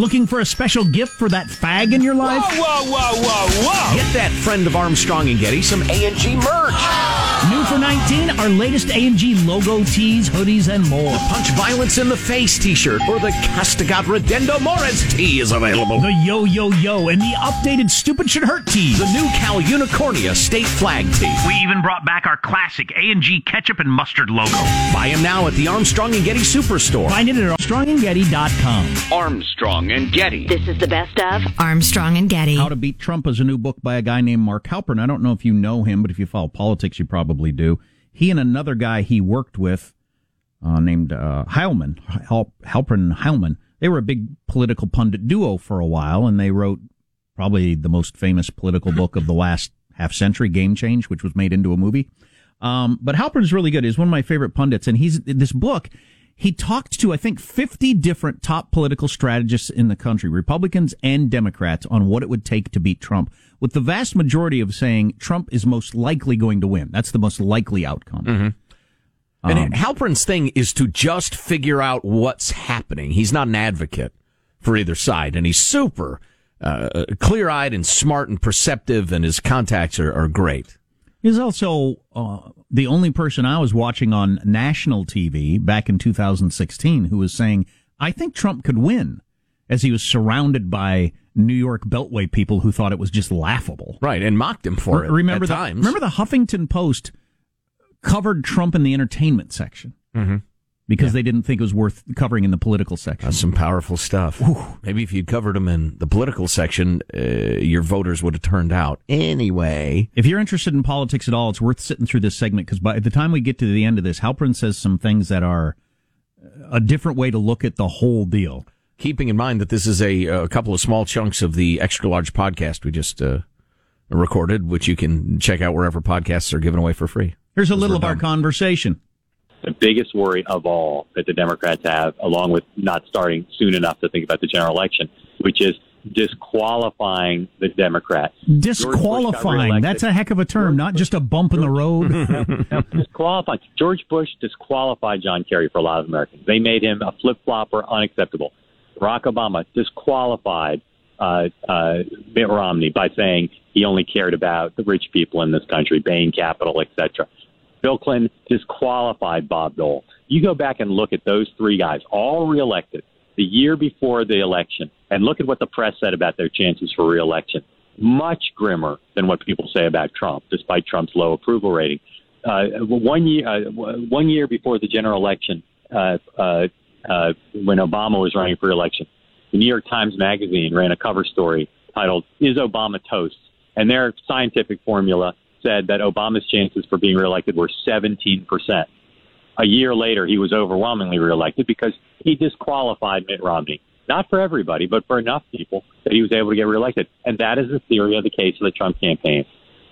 Looking for a special gift for that fag in your life? Whoa! Get that friend of Armstrong and Getty some A&G merch. New for $19, our latest A&G logo tees, hoodies, and more. The Punch Violence in the Face t-shirt or the Castigat Redendo Mores tee is available. The Yo Yo Yo and the updated Stupid Should Hurt tee. The new Cal Unicornia State Flag tee. We even brought back our classic A&G ketchup and mustard logo. Buy them now at the Armstrong and Getty Superstore. Find it at armstrongandgetty.com. Armstrong and Getty. This is the best of Armstrong and Getty. How to Beat Trump is a new book by a guy named Mark Halperin. I don't know if you know him, but if you follow politics, you probably do. He and another guy he worked with named Heilman, Halperin and Heilman, they were a big political pundit duo for a while, and they wrote probably the most famous political book of the last half century, Game Change, which was made into a movie. But Halperin's really good. He's one of my favorite pundits, and he's this book. He talked to, I think, 50 different top political strategists in the country, Republicans and Democrats, on what it would take to beat Trump, with the vast majority of saying Trump is most likely going to win. That's the most likely outcome. Mm-hmm. And Halperin's thing is to just figure out what's happening. He's not an advocate for either side, and he's super clear-eyed and smart and perceptive, and his contacts are great. He's also the only person I was watching on national TV back in 2016 who was saying, I think Trump could win, as he was surrounded by New York Beltway people who thought it was just laughable. Right, and mocked him for it at times. Remember the Huffington Post covered Trump in the entertainment section because they didn't think it was worth covering in the political section. That's some powerful stuff. Ooh. Maybe if you'd covered them in the political section, your voters would have turned out. Anyway. If you're interested in politics at all, it's worth sitting through this segment, because by the time we get to the end of this, Halperin says some things that are a different way to look at the whole deal. Keeping in mind that this is a couple of small chunks of the Extra Large podcast we just recorded, which you can check out wherever podcasts are given away for free. Here's a little of our conversation. The biggest worry of all that the Democrats have, along with not starting soon enough to think about the general election, which is disqualifying the Democrats. Disqualifying. That's a heck of a term, not just a bump in the road. Disqualifying. George Bush disqualified John Kerry for a lot of Americans. They made him a flip-flopper, unacceptable. Barack Obama disqualified Mitt Romney by saying he only cared about the rich people in this country, Bain Capital, et cetera. Bill Clinton disqualified Bob Dole. You go back and look at those three guys, all reelected the year before the election, and look at what the press said about their chances for reelection. Much grimmer than what people say about Trump, despite Trump's low approval rating. One year before the general election, when Obama was running for election, the New York Times Magazine ran a cover story titled, "Is Obama Toast?" And their scientific formula said that Obama's chances for being reelected were 17%. A year later, he was overwhelmingly reelected because he disqualified Mitt Romney. Not for everybody, but for enough people that he was able to get reelected. And that is the theory of the case of the Trump campaign.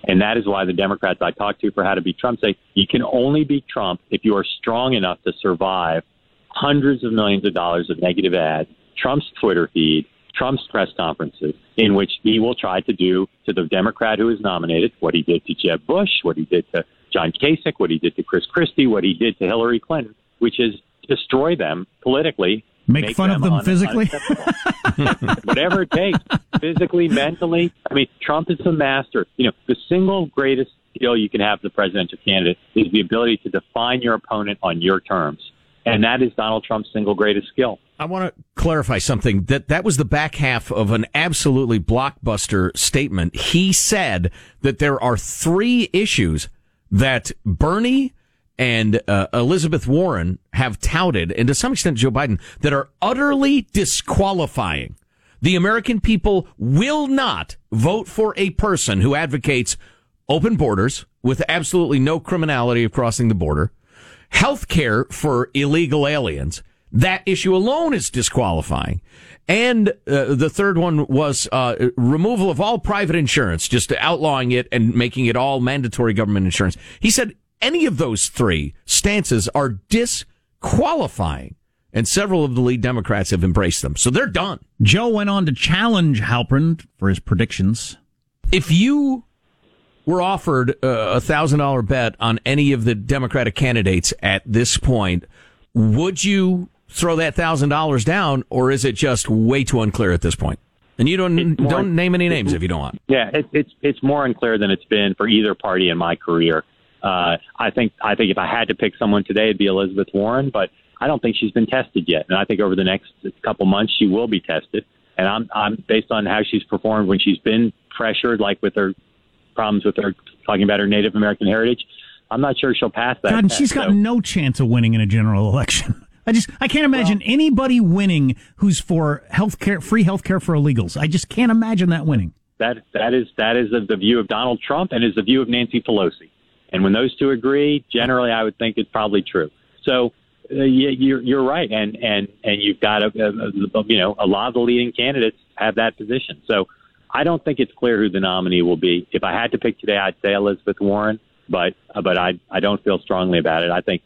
And that is why the Democrats I talked to for How to Beat Trump say you can only beat Trump if you are strong enough to survive hundreds of millions of dollars of negative ads, Trump's Twitter feed, Trump's press conferences, in which he will try to do to the Democrat who is nominated what he did to Jeb Bush, what he did to John Kasich, what he did to Chris Christie, what he did to Hillary Clinton, which is destroy them politically. Make fun of them physically? Whatever it takes, physically, mentally. I mean, Trump is the master. You know, the single greatest skill you can have as a presidential candidate is the ability to define your opponent on your terms. And that is Donald Trump's single greatest skill. I want to clarify something. That was the back half of an absolutely blockbuster statement. He said that there are three issues that Bernie and Elizabeth Warren have touted, and to some extent Joe Biden, that are utterly disqualifying. The American people will not vote for a person who advocates open borders with absolutely no criminality of crossing the border, health care for illegal aliens. That issue alone is disqualifying. And the third one was removal of all private insurance, just outlawing it and making it all mandatory government insurance. He said any of those three stances are disqualifying, and several of the lead Democrats have embraced them. So they're done. Joe went on to challenge Halperin for his predictions. If you were offered a $1,000 bet on any of the Democratic candidates at this point, would you throw that $1,000 down, or is it just way too unclear at this point? And you don't name any names if you don't want. Yeah, it's more unclear than it's been for either party in my career. I think if I had to pick someone today, it'd be Elizabeth Warren, but I don't think she's been tested yet. And I think over the next couple months, she will be tested. And I'm based on how she's performed when she's been pressured, like with her problems with her talking about her Native American heritage. I'm not sure she'll pass that. God, test, she's got no chance of winning in a general election. I can't imagine anybody winning who's for healthcare, free healthcare for illegals. I just can't imagine that winning. That is the view of Donald Trump and is the view of Nancy Pelosi. And when those two agree, generally, I would think it's probably true. So you're right, and you've got a lot of the leading candidates have that position. So I don't think it's clear who the nominee will be. If I had to pick today, I'd say Elizabeth Warren, but I don't feel strongly about it. I think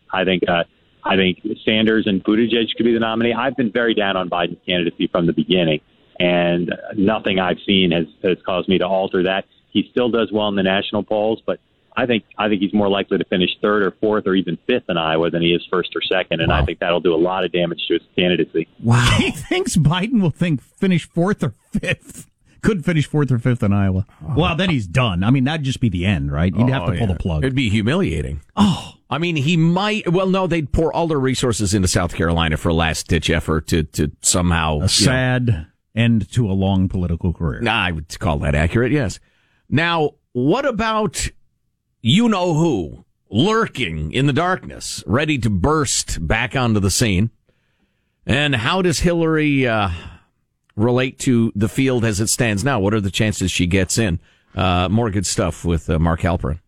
Sanders and Buttigieg could be the nominee. I've been very down on Biden's candidacy from the beginning, and nothing I've seen has caused me to alter that. He still does well in the national polls, but I think he's more likely to finish third or fourth or even fifth in Iowa than he is first or second, and wow. I think that'll do a lot of damage to his candidacy. Wow. He thinks Biden will finish fourth or fifth. Could finish fourth or fifth in Iowa. Oh. Well, then he's done. I mean, that'd just be the end, right? You'd have to pull the plug. It'd be humiliating. Oh. I mean, he might... Well, no, they'd pour all their resources into South Carolina for a last-ditch effort to somehow... A sad end to a long political career. Nah, I would call that accurate, yes. Now, what about you-know-who lurking in the darkness, ready to burst back onto the scene? And how does Hillary... relate to the field as it stands now? What are the chances she gets in? More good stuff with Mark Halperin.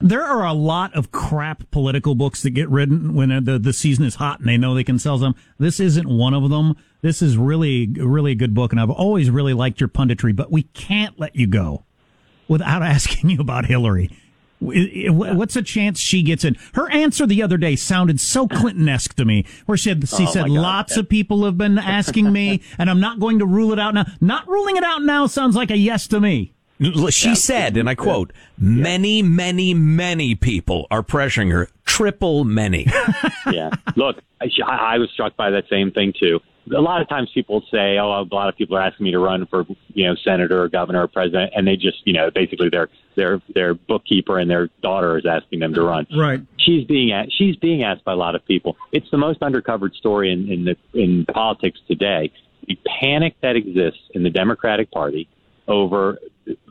There are a lot of crap political books that get written when the season is hot and they know they can sell them. This isn't one of them. This is really, really a good book, and I've always really liked your punditry, but we can't let you go without asking you about Hillary. What's a chance she gets in? Her answer the other day sounded so Clinton-esque to me, where she said, lots of people have been asking me, and I'm not going to rule it out now. Not ruling it out now sounds like a yes to me. She said, and I quote, many, many, many people are pressuring her. Triple many. Yeah. Look, I was struck by that same thing, too. A lot of times people say, a lot of people are asking me to run for, senator or governor or president. And they just, basically their bookkeeper and their daughter is asking them to run. Right. She's being asked by a lot of people. It's the most undercovered story in politics today. The panic that exists in the Democratic Party over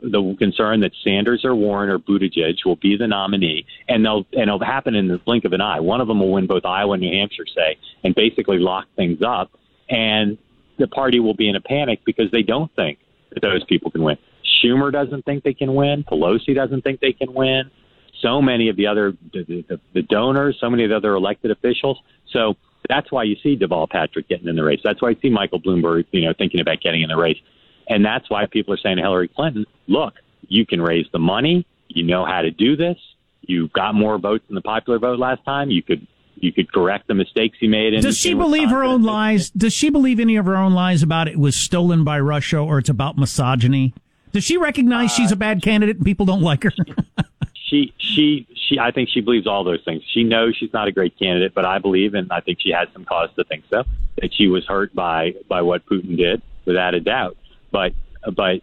the concern that Sanders or Warren or Buttigieg will be the nominee, and it'll happen in the blink of an eye. One of them will win both Iowa and New Hampshire, say, and basically lock things up. And the party will be in a panic because they don't think that those people can win. Schumer doesn't think they can win. Pelosi doesn't think they can win. So many of the other the donors, so many of the other elected officials. So that's why you see Deval Patrick getting in the race. That's why you see Michael Bloomberg, thinking about getting in the race. And that's why people are saying to Hillary Clinton, look, you can raise the money. You know how to do this. You got more votes than the popular vote last time. You could correct the mistakes he made. Does she believe her own lies? Does she believe any of her own lies about it was stolen by Russia or it's about misogyny? Does she recognize she's a bad candidate and people don't like her? I think she believes all those things. She knows she's not a great candidate, but I believe, and I think she has some cause to think so, that she was hurt by what Putin did, without a doubt. But I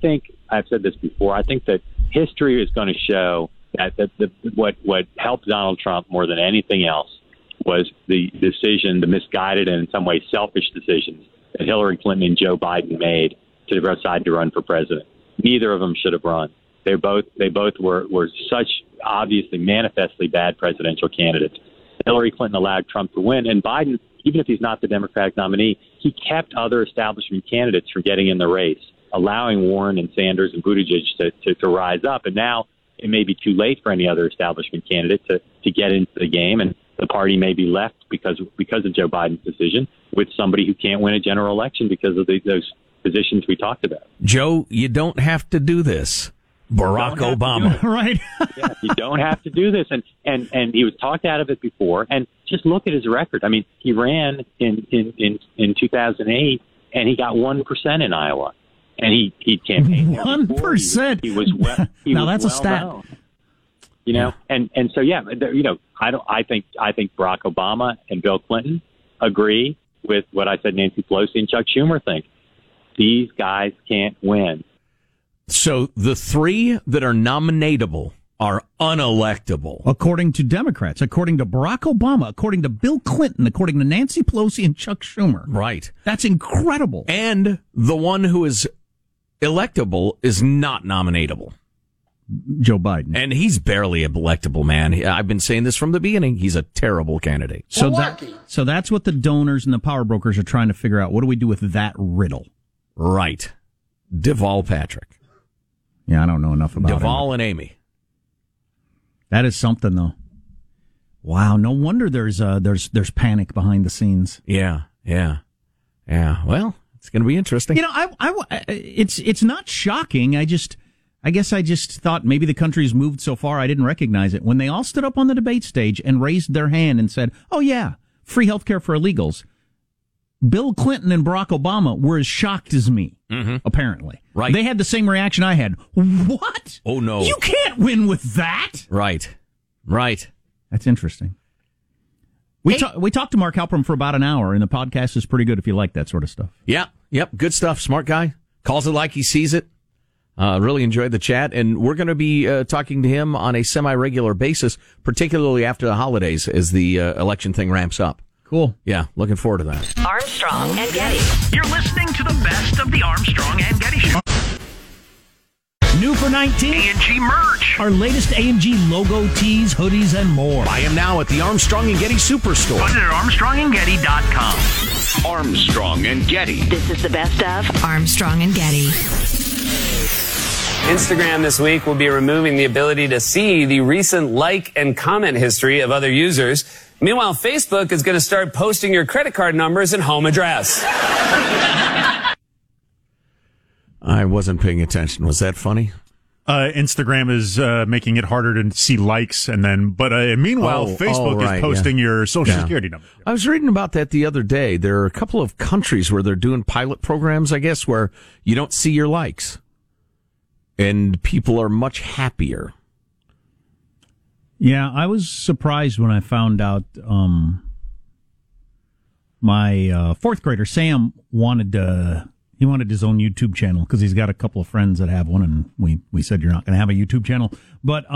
think I've said this before. I think that history is going to show what helped Donald Trump more than anything else was the decision, the misguided and in some ways selfish decisions that Hillary Clinton and Joe Biden made to decide to run for president. Neither of them should have run. They both were such obviously manifestly bad presidential candidates. Hillary Clinton allowed Trump to win, and Biden, even if he's not the Democratic nominee, he kept other establishment candidates from getting in the race, allowing Warren and Sanders and Buttigieg to rise up. And now it may be too late for any other establishment candidate to get into the game, and the party may be left because of Joe Biden's decision with somebody who can't win a general election because of those positions we talked about. Joe, you don't have to do this. Barack Obama. Right. Yeah, you don't have to do this. And he was talked out of it before. And just look at his record. I mean, he ran in 2008, and he got 1% in Iowa. And he campaigned 1%. He was well known. you know? And so, yeah, you know, I think Barack Obama and Bill Clinton agree with what I said Nancy Pelosi and Chuck Schumer think. These guys can't win. So the three that are nominatable are unelectable. According to Democrats, according to Barack Obama, according to Bill Clinton, according to Nancy Pelosi and Chuck Schumer. Right. That's incredible. And the one who is electable is not nominatable. Joe Biden. And he's barely electable, man. I've been saying this from the beginning. He's a terrible candidate. So that's what the donors and the power brokers are trying to figure out. What do we do with that riddle? Right. Deval Patrick. Yeah, I don't know enough about Deval him. And Amy. That is something, though. Wow, no wonder there's panic behind the scenes. Yeah. Well, it's going to be interesting. You know, it's not shocking. I guess I just thought maybe the country's moved so far I didn't recognize it. When they all stood up on the debate stage and raised their hand and said, "Oh yeah, free healthcare for illegals," Bill Clinton and Barack Obama were as shocked as me, apparently. Right. They had the same reaction I had. What? Oh, no. You can't win with that. Right. That's interesting. We talked to Mark Halperin for about an hour, and the podcast is pretty good if you like that sort of stuff. Yep. Good stuff. Smart guy. Calls it like he sees it. Really enjoyed the chat, and we're going to be talking to him on a semi-regular basis, particularly after the holidays as the election thing ramps up. Cool. Yeah, looking forward to that. Armstrong and Getty. You're listening to the best of the Armstrong and Getty Show. New for 19. AMG merch. Our latest AMG logo, tees, hoodies, and more. Buy them now at the Armstrong and Getty Superstore. Go to armstrongandgetty.com. Armstrong and Getty. This is the best of Armstrong and Getty. Instagram this week will be removing the ability to see the recent like and comment history of other users. Meanwhile, Facebook is going to start posting your credit card numbers and home address. I wasn't paying attention. Was that funny? Instagram is making it harder to see likes, and then, meanwhile, Facebook is posting your social security number. I was reading about that the other day. There are a couple of countries where they're doing pilot programs, I guess, where you don't see your likes, and people are much happier. Yeah, I was surprised when I found out my fourth grader, Sam, wanted his own YouTube channel because he's got a couple of friends that have one, and we said you're not going to have a YouTube channel. But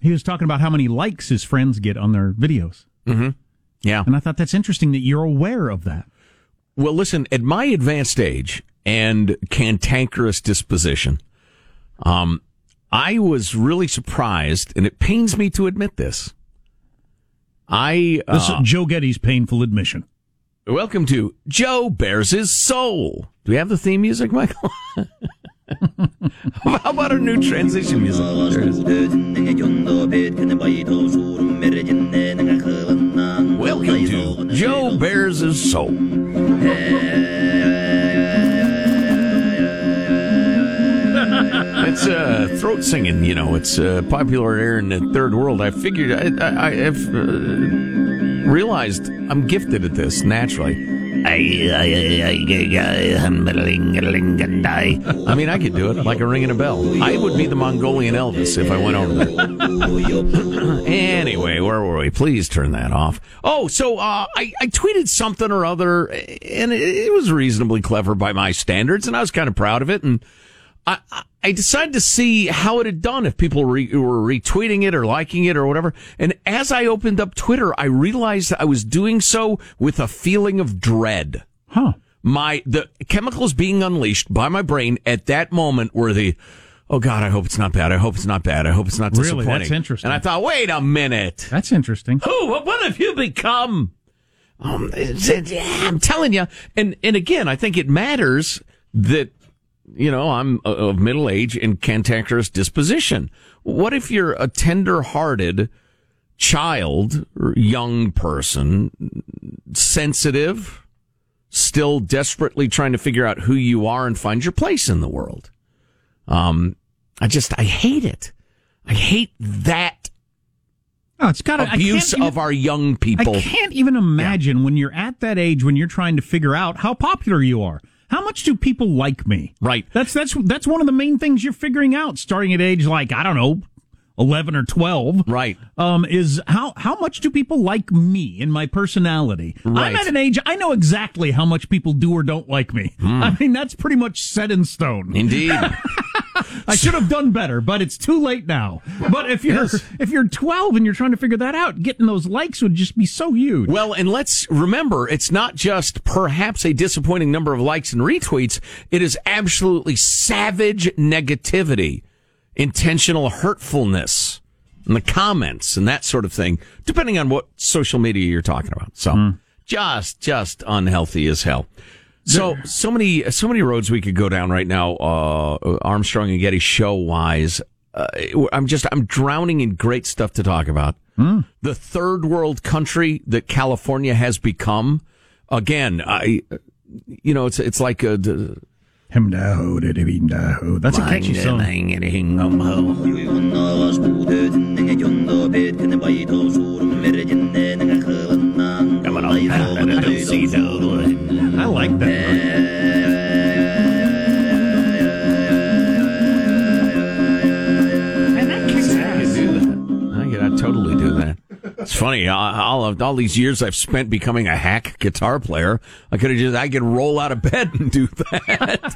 he was talking about how many likes his friends get on their videos. Mm-hmm. Yeah. And I thought that's interesting that you're aware of that. Well, listen, at my advanced age and cantankerous disposition, I was really surprised, and it pains me to admit this. This is Joe Getty's painful admission. Welcome to Joe Bears His Soul. Do we have the theme music, Michael? How about our new transition music? Welcome to Joe Bears His Soul. It's throat singing, you know. It's popular here in the third world. I figured I've realized I'm gifted at this naturally. I mean, I could do it like a ringing a bell. I would be the Mongolian Elvis if I went over there. Anyway, where were we? Please turn that off. Oh, so I tweeted something or other, and it was reasonably clever by my standards, and I was kind of proud of it, and I decided to see how it had done, if people were retweeting it or liking it or whatever. And as I opened up Twitter, I realized I was doing so with a feeling of dread. Huh. The chemicals being unleashed by my brain at that moment were oh, God, I hope it's not bad. I hope it's not bad. I hope it's not disappointing. Really? That's interesting. And I thought, wait a minute. That's interesting. What have you become? I'm telling you. And again, I think it matters that, you know, I'm of middle age and cantankerous disposition. What if you're a tender-hearted child or young person, sensitive, still desperately trying to figure out who you are and find your place in the world? I hate it. I hate that abuse of our young people. I can't even imagine when you're at that age, when you're trying to figure out how popular you are. How much do people like me? Right. That's one of the main things you're figuring out starting at age, like, I don't know, 11 or 12, right? Is how much do people like me and my personality? Right. I'm at an age, I know exactly how much people do or don't like me. I mean, that's pretty much set in stone. Indeed. I should have done better, but it's too late now. But if you're if you're 12 and you're trying to figure that out, getting those likes would just be so huge. Well, and let's remember, it's not just perhaps a disappointing number of likes and retweets. It is absolutely savage negativity, intentional hurtfulness in the comments and that sort of thing, depending on what social media you're talking about. So just unhealthy as hell. So many roads we could go down right now, Armstrong and Getty show-wise. I'm drowning in great stuff to talk about. The third world country that California has become. Again, it's like a... That's a catchy song. I like that. And that kicks ass. I could totally do that. It's funny. All these years I've spent becoming a hack guitar player, I could roll out of bed and do that.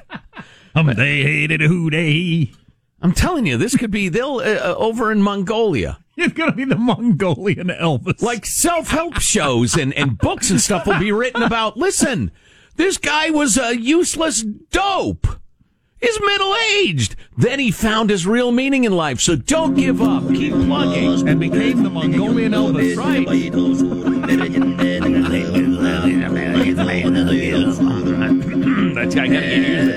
They hated who they. I'm telling you, this could be over in Mongolia. It's going to be the Mongolian Elvis. Like self-help shows and books and stuff will be written about. Listen, this guy was a useless dope. He's middle-aged. Then he found his real meaning in life. So don't give up. Keep plugging. And became the Mongolian Elvis. Right. That's how I got to use it.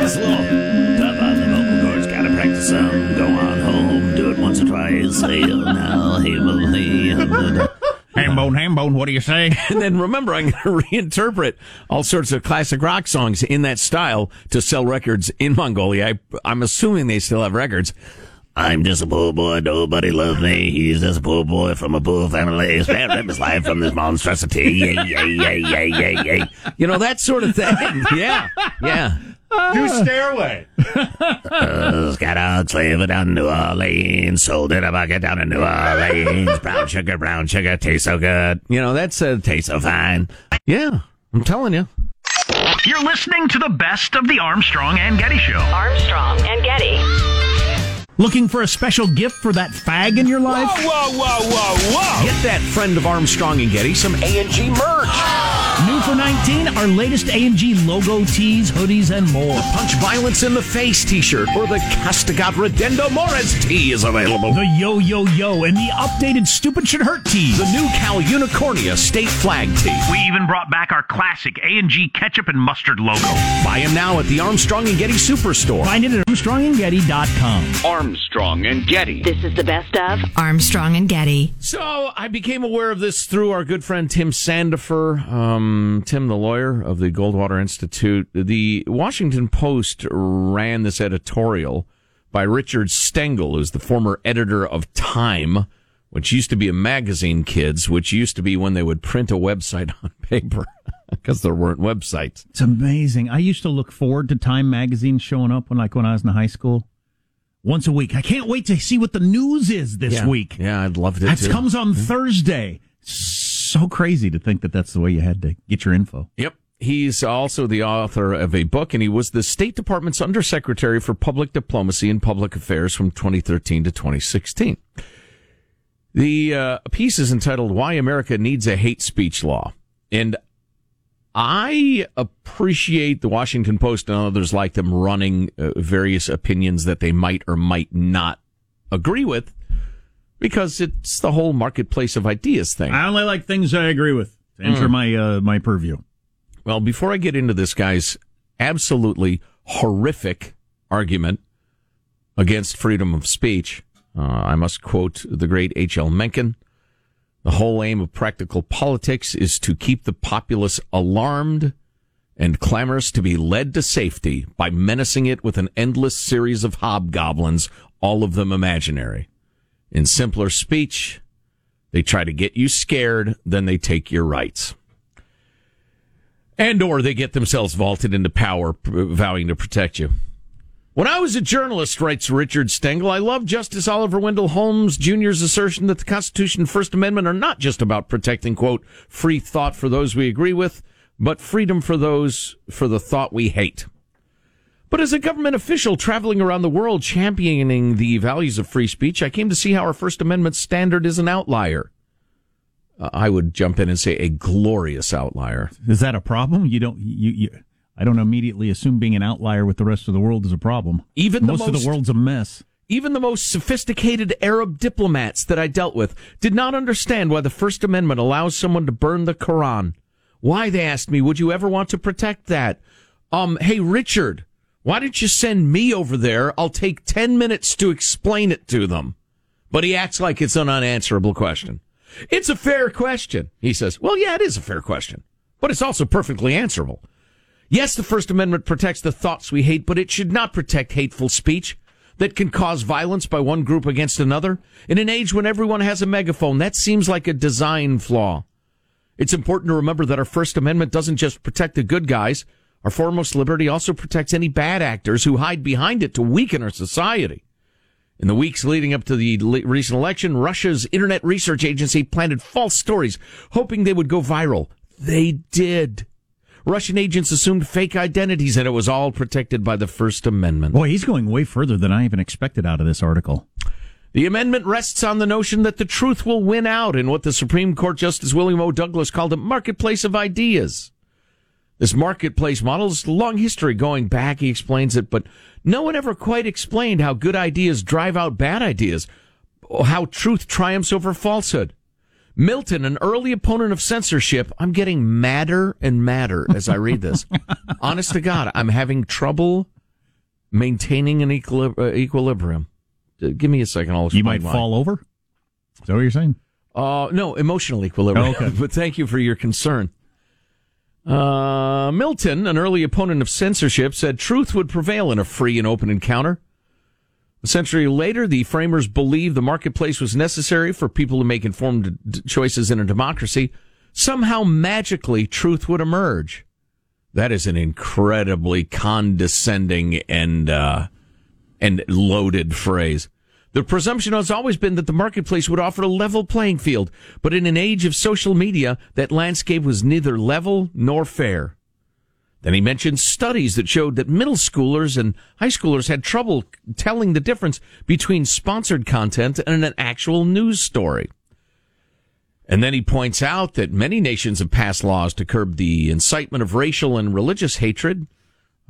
It's a little tough on the vocal cords. Got to practice some. Go on home. Do it once or twice. Hey, now. Hey, well, hey. Hambone, what do you say? And then remember, I'm going to reinterpret all sorts of classic rock songs in that style to sell records in Mongolia. I'm assuming they still have records. I'm just a poor boy, nobody loves me. He's just a poor boy from a poor family. Spare him his life from this monstrosity. Yay. You know, that sort of thing. Yeah. New Stairway. Got out, slave down in New Orleans, sold in a bucket down in New Orleans. Brown sugar, tastes so good. You know, that tastes so fine. Yeah, I'm telling you. You're listening to the best of the Armstrong and Getty Show. Armstrong and Getty. Looking for a special gift for that fag in your life? Whoa. Get that friend of Armstrong and Getty some A&G merch. New for $19, our latest A&G logo tees, hoodies, and more. The Punch Violence in the Face t-shirt or the Castigat Redendo Mores tee is available. The Yo and the updated Stupid Should Hurt tee. The new Cal Unicornia State Flag tee. We even brought back our classic A&G ketchup and mustard logo. Buy them now at the Armstrong and Getty Superstore. Find it at armstrongandgetty.com. Armstrong and Getty. This is the best of Armstrong and Getty. So I became aware of this through our good friend Tim Sandifer, Tim the lawyer of the Goldwater Institute. The Washington Post ran this editorial by Richard Stengel, who's the former editor of Time, which used to be a magazine, kids, which used to be when they would print a website on paper because there weren't websites. It's amazing. I used to look forward to Time magazine showing up when I was in high school. Once a week. I can't wait to see what the news is this week. Yeah, I'd love it too. That comes on Thursday. So crazy to think that that's the way you had to get your info. Yep. He's also the author of a book, and he was the State Department's Undersecretary for Public Diplomacy and Public Affairs from 2013 to 2016. The piece is entitled Why America Needs a Hate Speech Law. And I appreciate the Washington Post and others like them running various opinions that they might or might not agree with, because it's the whole marketplace of ideas thing. I only like things I agree with to enter my purview. Well, before I get into this guy's absolutely horrific argument against freedom of speech, I must quote the great H.L. Mencken. The whole aim of practical politics is to keep the populace alarmed and clamorous to be led to safety by menacing it with an endless series of hobgoblins, all of them imaginary. In simpler speech, they try to get you scared, then they take your rights. And or they get themselves vaulted into power, vowing to protect you. When I was a journalist, writes Richard Stengel, I loved Justice Oliver Wendell Holmes Jr.'s assertion that the Constitution and First Amendment are not just about protecting, quote, free thought for those we agree with, but freedom for those for the thought we hate. But as a government official traveling around the world championing the values of free speech, I came to see how our First Amendment standard is an outlier. I would jump in and say a glorious outlier. Is that a problem? I don't immediately assume being an outlier with the rest of the world is a problem. Even most of the world's a mess. Even the most sophisticated Arab diplomats that I dealt with did not understand why the First Amendment allows someone to burn the Quran. Why, they asked me, would you ever want to protect that? Hey, Richard, why don't you send me over there? I'll take 10 minutes to explain it to them. But he acts like it's an unanswerable question. It's a fair question, he says. Well, yeah, it is a fair question, but it's also perfectly answerable. Yes, the First Amendment protects the thoughts we hate, but it should not protect hateful speech that can cause violence by one group against another. In an age when everyone has a megaphone, that seems like a design flaw. It's important to remember that our First Amendment doesn't just protect the good guys. Our foremost liberty also protects any bad actors who hide behind it to weaken our society. In the weeks leading up to the recent election, Russia's Internet Research Agency planted false stories, hoping they would go viral. They did. Russian agents assumed fake identities, and it was all protected by the First Amendment. Boy, he's going way further than I even expected out of this article. The amendment rests on the notion that the truth will win out in what the Supreme Court Justice William O. Douglas called a marketplace of ideas. This marketplace model has a long history going back, he explains it, but no one ever quite explained how good ideas drive out bad ideas, how truth triumphs over falsehood. Milton, an early opponent of censorship, I'm getting madder and madder as I read this. Honest to God, I'm having trouble maintaining an equilibrium. Give me a second. I'll explain. You might fall over? Is that what you're saying? No, emotional equilibrium. Oh, okay. But thank you for your concern. Milton, an early opponent of censorship, said truth would prevail in a free and open encounter. A century later, the framers believed the marketplace was necessary for people to make informed choices in a democracy. Somehow, magically, truth would emerge. That is an incredibly condescending and loaded phrase. The presumption has always been that the marketplace would offer a level playing field, but in an age of social media, that landscape was neither level nor fair. Then he mentioned studies that showed that middle schoolers and high schoolers had trouble telling the difference between sponsored content and an actual news story. And then he points out that many nations have passed laws to curb the incitement of racial and religious hatred.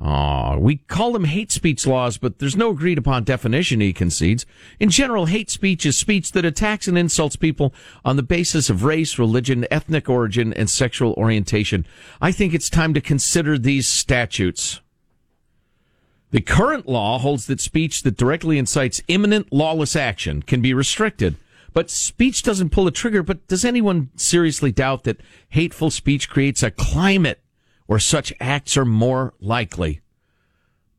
We call them hate speech laws, but there's no agreed upon definition, he concedes. In general, hate speech is speech that attacks and insults people on the basis of race, religion, ethnic origin, and sexual orientation. I think it's time to consider these statutes. The current law holds that speech that directly incites imminent lawless action can be restricted. But speech doesn't pull a trigger, but does anyone seriously doubt that hateful speech creates a climate where such acts are more likely?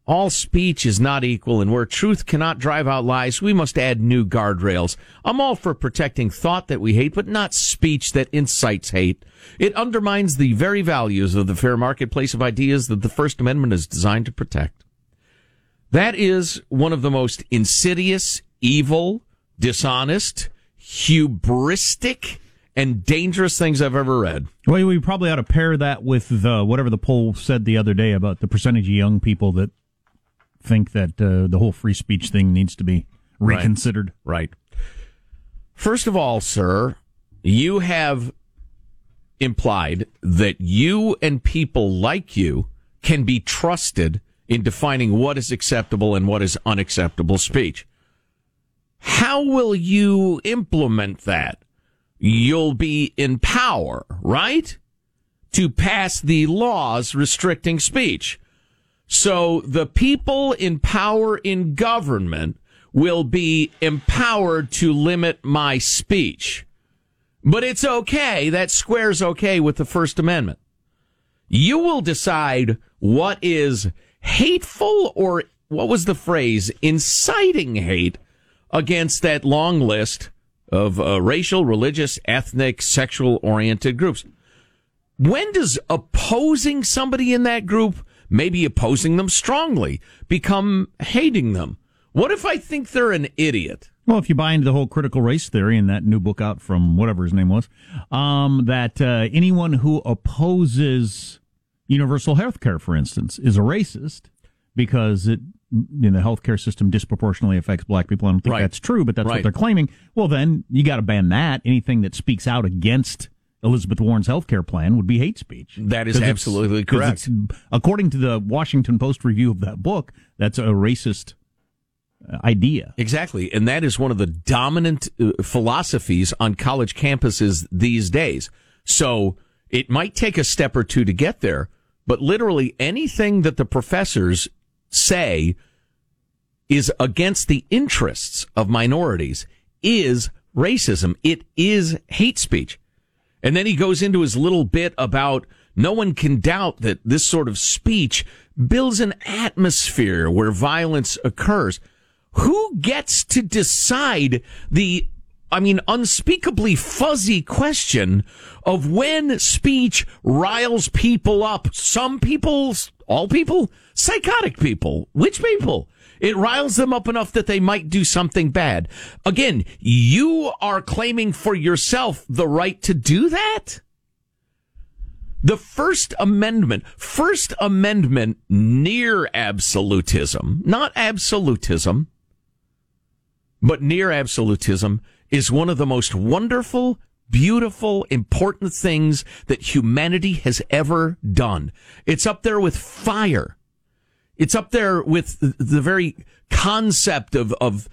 All speech is not equal, and where truth cannot drive out lies, we must add new guardrails. I'm all for protecting thought that we hate, but not speech that incites hate. It undermines the very values of the fair marketplace of ideas that the First Amendment is designed to protect. That is one of the most insidious, evil, dishonest, hubristic, and dangerous things I've ever read. Well, we probably ought to pair that with whatever the poll said the other day about the percentage of young people that think that the whole free speech thing needs to be reconsidered. Right. First of all, sir, you have implied that you and people like you can be trusted in defining what is acceptable and what is unacceptable speech. How will you implement that? You'll be in power, right, to pass the laws restricting speech. So the people in power in government will be empowered to limit my speech. But it's okay. That squares okay with the First Amendment. You will decide what is hateful or, what was the phrase, inciting hate against that long list of racial, religious, ethnic, sexual-oriented groups. When does opposing somebody in that group maybe opposing them strongly, become hating them. What if I think they're an idiot? Well, if you buy into the whole critical race theory in that new book out from whatever his name was, that anyone who opposes universal health care, for instance, is a racist because it, you know, the health care system disproportionately affects black people. I don't think that's true, but that's what they're claiming. Well, then you got to ban that. Anything that speaks out against Elizabeth Warren's health care plan would be hate speech. That is absolutely correct. According to the Washington Post review of that book, that's a racist idea. Exactly. And that is one of the dominant philosophies on college campuses these days. So it might take a step or two to get there, but literally anything that the professors say is against the interests of minorities is racism. It is hate speech. And then he goes into his little bit about no one can doubt that this sort of speech builds an atmosphere where violence occurs. Who gets to decide the, I mean, unspeakably fuzzy question of when speech riles people up? Some people, all people, psychotic people, which people? It riles them up enough that they might do something bad. Again, you are claiming for yourself the right to do that? The First Amendment near absolutism, not absolutism, but near absolutism is one of the most wonderful, beautiful, important things that humanity has ever done. It's up there with fire. It's up there with the very concept of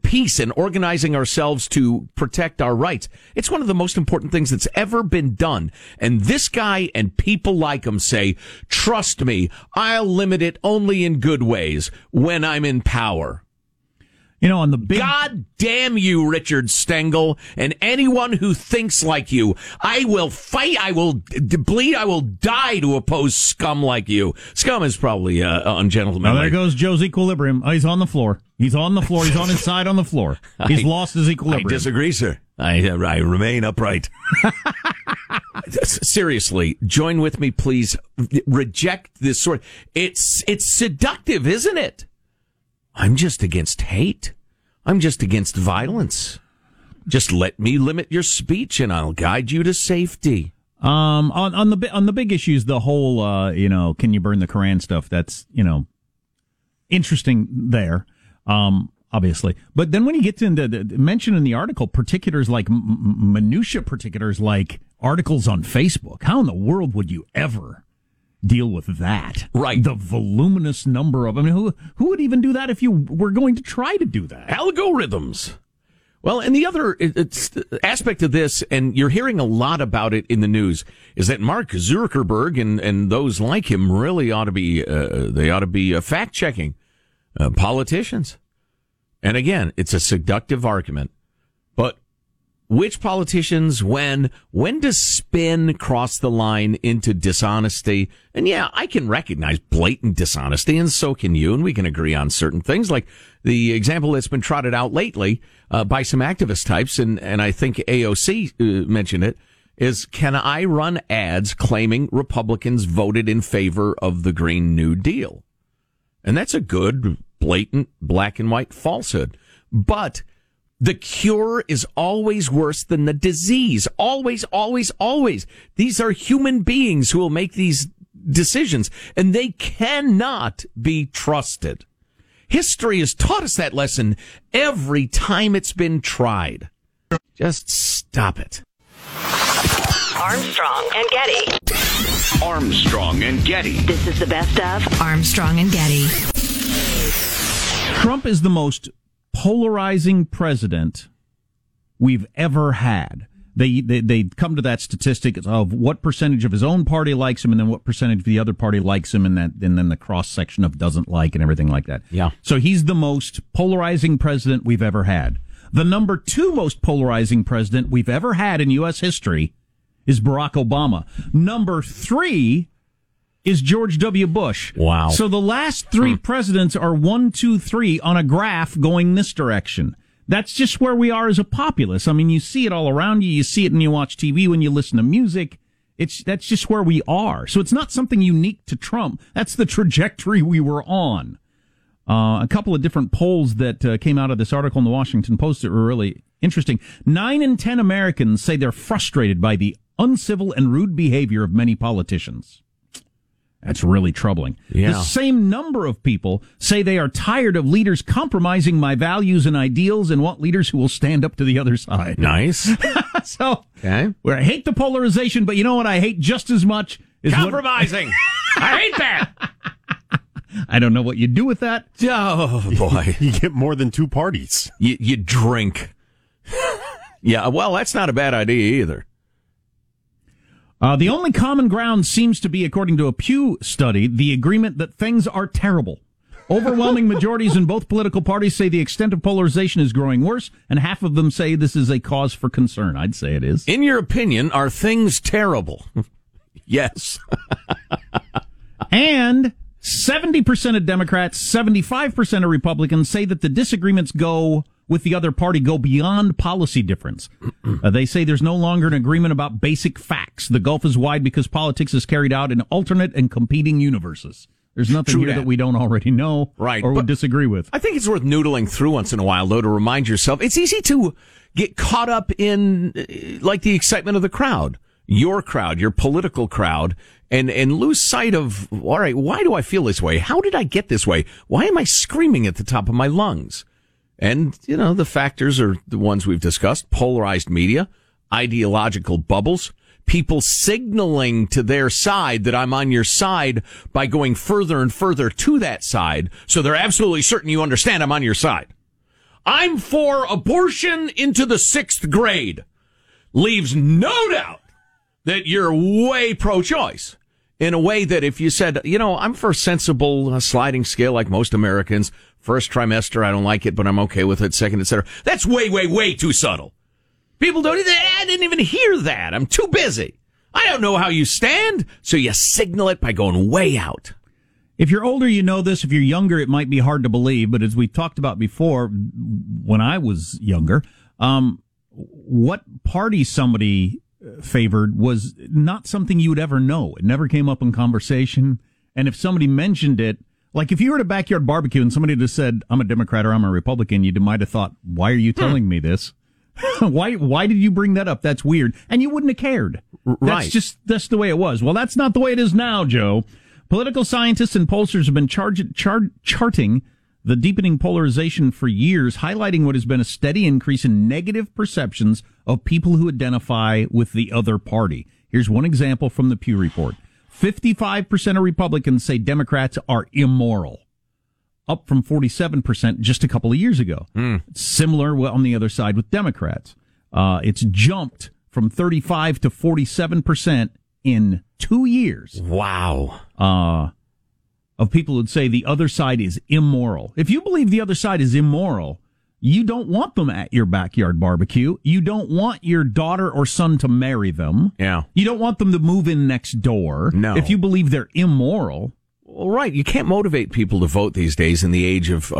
peace and organizing ourselves to protect our rights. It's one of the most important things that's ever been done. And this guy and people like him say, trust me, I'll limit it only in good ways when I'm in power. You know, on the big... God damn you, Richard Stengel, and anyone who thinks like you. I will fight, I will bleed, I will die to oppose scum like you. Scum is probably ungentlemanly. Now there goes Joe's equilibrium. Oh, he's on the floor. He's on the floor. He's on his side on the floor. He's lost his equilibrium. I disagree, sir. I remain upright. Seriously, join with me, please. Reject this sort. It's seductive, isn't it? I'm just against hate. I'm just against violence. Just let me limit your speech, and I'll guide you to safety. On the big issues, the whole can you burn the Quran stuff? That's interesting there, obviously. But then when you get into the mention in the article, particulars like minutia, particulars like articles on Facebook. How in the world would you ever deal with that? Right. The voluminous number of, who would even do that if you were going to try to do that? Algorithms. Well, and the other aspect of this, and you're hearing a lot about it in the news, is that Mark Zuckerberg and those like him really ought to be, fact-checking politicians. And again, it's a seductive argument. But which politicians, when does spin cross the line into dishonesty? And yeah, I can recognize blatant dishonesty, and so can you, and we can agree on certain things, like the example that's been trotted out lately by some activist types, and I think AOC mentioned it, is can I run ads claiming Republicans voted in favor of the Green New Deal? And that's a good, blatant, black and white falsehood. But the cure is always worse than the disease. Always, always, always. These are human beings who will make these decisions, and they cannot be trusted. History has taught us that lesson every time it's been tried. Just stop it. Armstrong and Getty. Armstrong and Getty. This is the best of Armstrong and Getty. Trump is the most polarizing president we've ever had. They come to that statistic of what percentage of his own party likes him, and then what percentage of the other party likes him, and then the cross section of doesn't like and everything like that. Yeah. So he's the most polarizing president we've ever had. The number two most polarizing president we've ever had in U.S. history is Barack Obama. Number three is George W. Bush. Wow. So the last three presidents are 1, 2, 3 on a graph going this direction. That's just where we are as a populace. I mean, you see it all around you. You see it when you watch TV, when you listen to music. That's just where we are. So it's not something unique to Trump. That's the trajectory we were on. A couple of different polls that came out of this article in the Washington Post that were really interesting. 9 in 10 Americans say they're frustrated by the uncivil and rude behavior of many politicians. That's really troubling. Yeah. The same number of people say they are tired of leaders compromising my values and ideals and want leaders who will stand up to the other side. Nice. So, okay. Where I hate the polarization, but you know what I hate just as much is compromising. I hate that. I don't know what you do with that. Oh, boy. You get more than two parties. You drink. Yeah, well, that's not a bad idea either. The only common ground seems to be, according to a Pew study, the agreement that things are terrible. Overwhelming majorities in both political parties say the extent of polarization is growing worse, and half of them say this is a cause for concern. I'd say it is. In your opinion, are things terrible? Yes. And 70% of Democrats, 75% of Republicans say that the disagreements go with the other party go beyond policy difference. They say there's no longer an agreement about basic facts. The gulf is wide because politics is carried out in alternate and competing universes. There's nothing here that we don't already know or would disagree with. I think it's worth noodling through once in a while, though, to remind yourself. It's easy to get caught up in, like, the excitement of the crowd, your political crowd, and lose sight of, all right, why do I feel this way? How did I get this way? Why am I screaming at the top of my lungs? And, you know, the factors are the ones we've discussed: polarized media, ideological bubbles, people signaling to their side that I'm on your side by going further and further to that side. So they're absolutely certain you understand I'm on your side. I'm for abortion into the 6th grade. Leaves no doubt that you're way pro-choice. In a way that if you said, you know, I'm for a sensible sliding scale like most Americans. First trimester, I don't like it, but I'm okay with it. Second, et cetera. That's way, way, way too subtle. People don't even, I didn't even hear that. I'm too busy. I don't know how you stand, so you signal it by going way out. If you're older, you know this. If you're younger, it might be hard to believe. But as we talked about before, when I was younger, what party somebody favored was not something you would ever know. It never came up in conversation. And if somebody mentioned it, like if you were at a backyard barbecue and somebody just said, I'm a Democrat or I'm a Republican, you might have thought, why are you telling me this? Why did you bring that up? That's weird. And you wouldn't have cared. Right. That's the way it was. Well, that's not the way it is now, Joe. Political scientists and pollsters have been charting the deepening polarization for years, highlighting what has been a steady increase in negative perceptions of people who identify with the other party. Here's one example from the Pew report. 55% of Republicans say Democrats are immoral, up from 47% just a couple of years ago. Mm. Similar on the other side with Democrats. It's jumped from 35 to 47% in 2 years. Wow. Of people who'd say the other side is immoral. If you believe the other side is immoral, you don't want them at your backyard barbecue. You don't want your daughter or son to marry them. Yeah. You don't want them to move in next door. No. If you believe they're immoral. Well, right. You can't motivate people to vote these days in the age of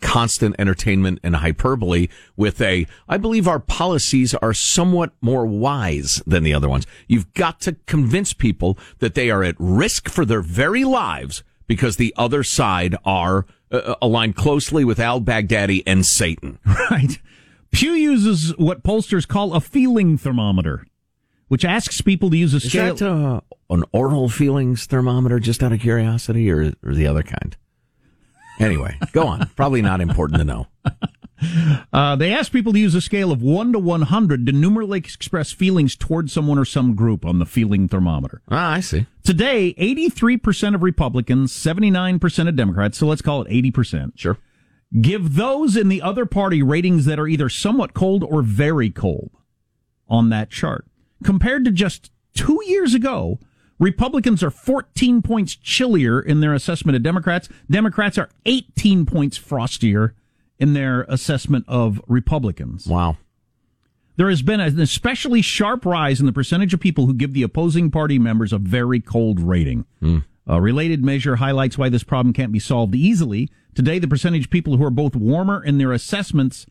constant entertainment and hyperbole with I believe our policies are somewhat more wise than the other ones. You've got to convince people that they are at risk for their very lives because the other side are aligned closely with al-Baghdadi and Satan. Right. Pew uses what pollsters call a feeling thermometer, which asks people to use a scale. Is that an oral feelings thermometer, just out of curiosity, or the other kind? Anyway, go on. Probably not important to know. They ask people to use a scale of 1 to 100 to numerically express feelings toward someone or some group on the feeling thermometer. Ah, I see. Today, 83% of Republicans, 79% of Democrats, so let's call it 80%. Sure. Give those in the other party ratings that are either somewhat cold or very cold on that chart. Compared to just 2 years ago, Republicans are 14 points chillier in their assessment of Democrats. Democrats are 18 points frostier in their assessment of Republicans. Wow. There has been an especially sharp rise in the percentage of people who give the opposing party members a very cold rating. Mm. A related measure highlights why this problem can't be solved easily. Today, the percentage of people who are both warmer in their assessments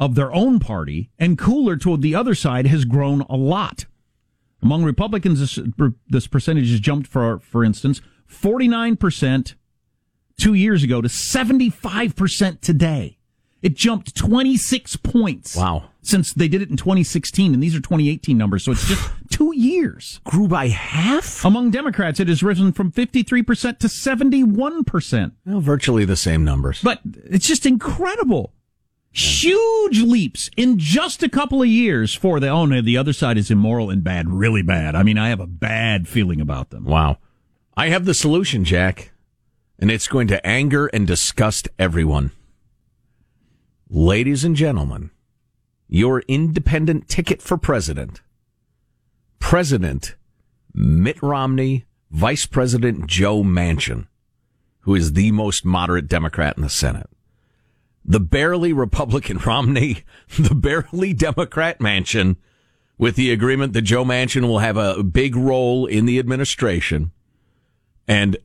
of their own party and cooler toward the other side has grown a lot. Among Republicans, this percentage has jumped, for instance, 49% 2 years ago to 75% today. It jumped 26 points. Wow. Since they did it in 2016, and these are 2018 numbers, so it's just 2 years. Grew by half? Among Democrats, it has risen from 53% to 71%. Well, virtually the same numbers. But it's just incredible. Huge leaps in just a couple of years for the, oh no, the other side is immoral and bad, really bad. I mean, I have a bad feeling about them. Wow. I have the solution, Jack, and it's going to anger and disgust everyone. Ladies and gentlemen, your independent ticket for president, President Mitt Romney, Vice President Joe Manchin, who is the most moderate Democrat in the Senate. The barely Republican Romney, the barely Democrat Manchin, with the agreement that Joe Manchin will have a big role in the administration. And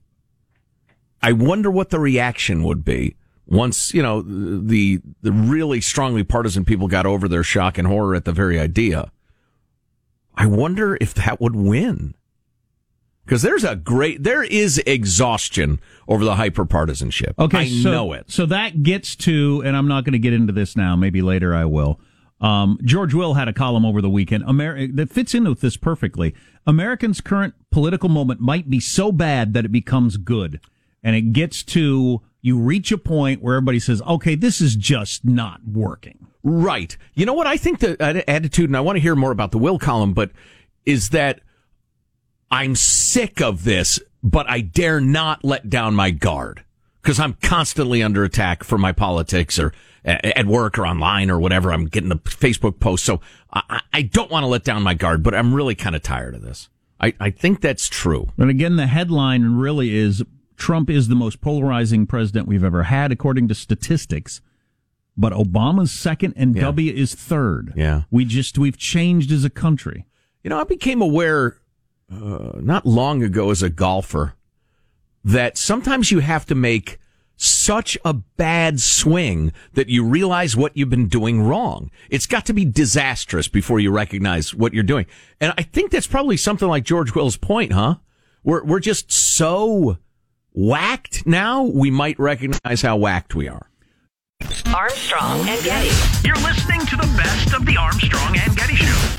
I wonder what the reaction would be once, you know, the really strongly partisan people got over their shock and horror at the very idea. I wonder if that would win. Because there is exhaustion over the hyper-partisanship. Okay, know it. So that gets to, and I'm not going to get into this now, maybe later I will. George Will had a column over the weekend that fits in with this perfectly. Americans' current political moment might be so bad that it becomes good. And it gets to, you reach a point where everybody says, okay, this is just not working. Right. You know what? I think the attitude, and I want to hear more about the Will column, but is that I'm sick of this, but I dare not let down my guard because I'm constantly under attack for my politics or at work or online or whatever. I'm getting the Facebook post. So I don't want to let down my guard, but I'm really kind of tired of this. I think that's true. And again, the headline really is Trump is the most polarizing president we've ever had, according to statistics. But Obama's second and W is third. Yeah. We've changed as a country. You know, I became aware not long ago as a golfer that sometimes you have to make such a bad swing that you realize what you've been doing wrong. It's got to be disastrous before you recognize what you're doing. And I think that's probably something like George Will's point, huh? We're just so whacked now, we might recognize how whacked we are. Armstrong and Getty. You're listening to the best of the Armstrong and Getty Show.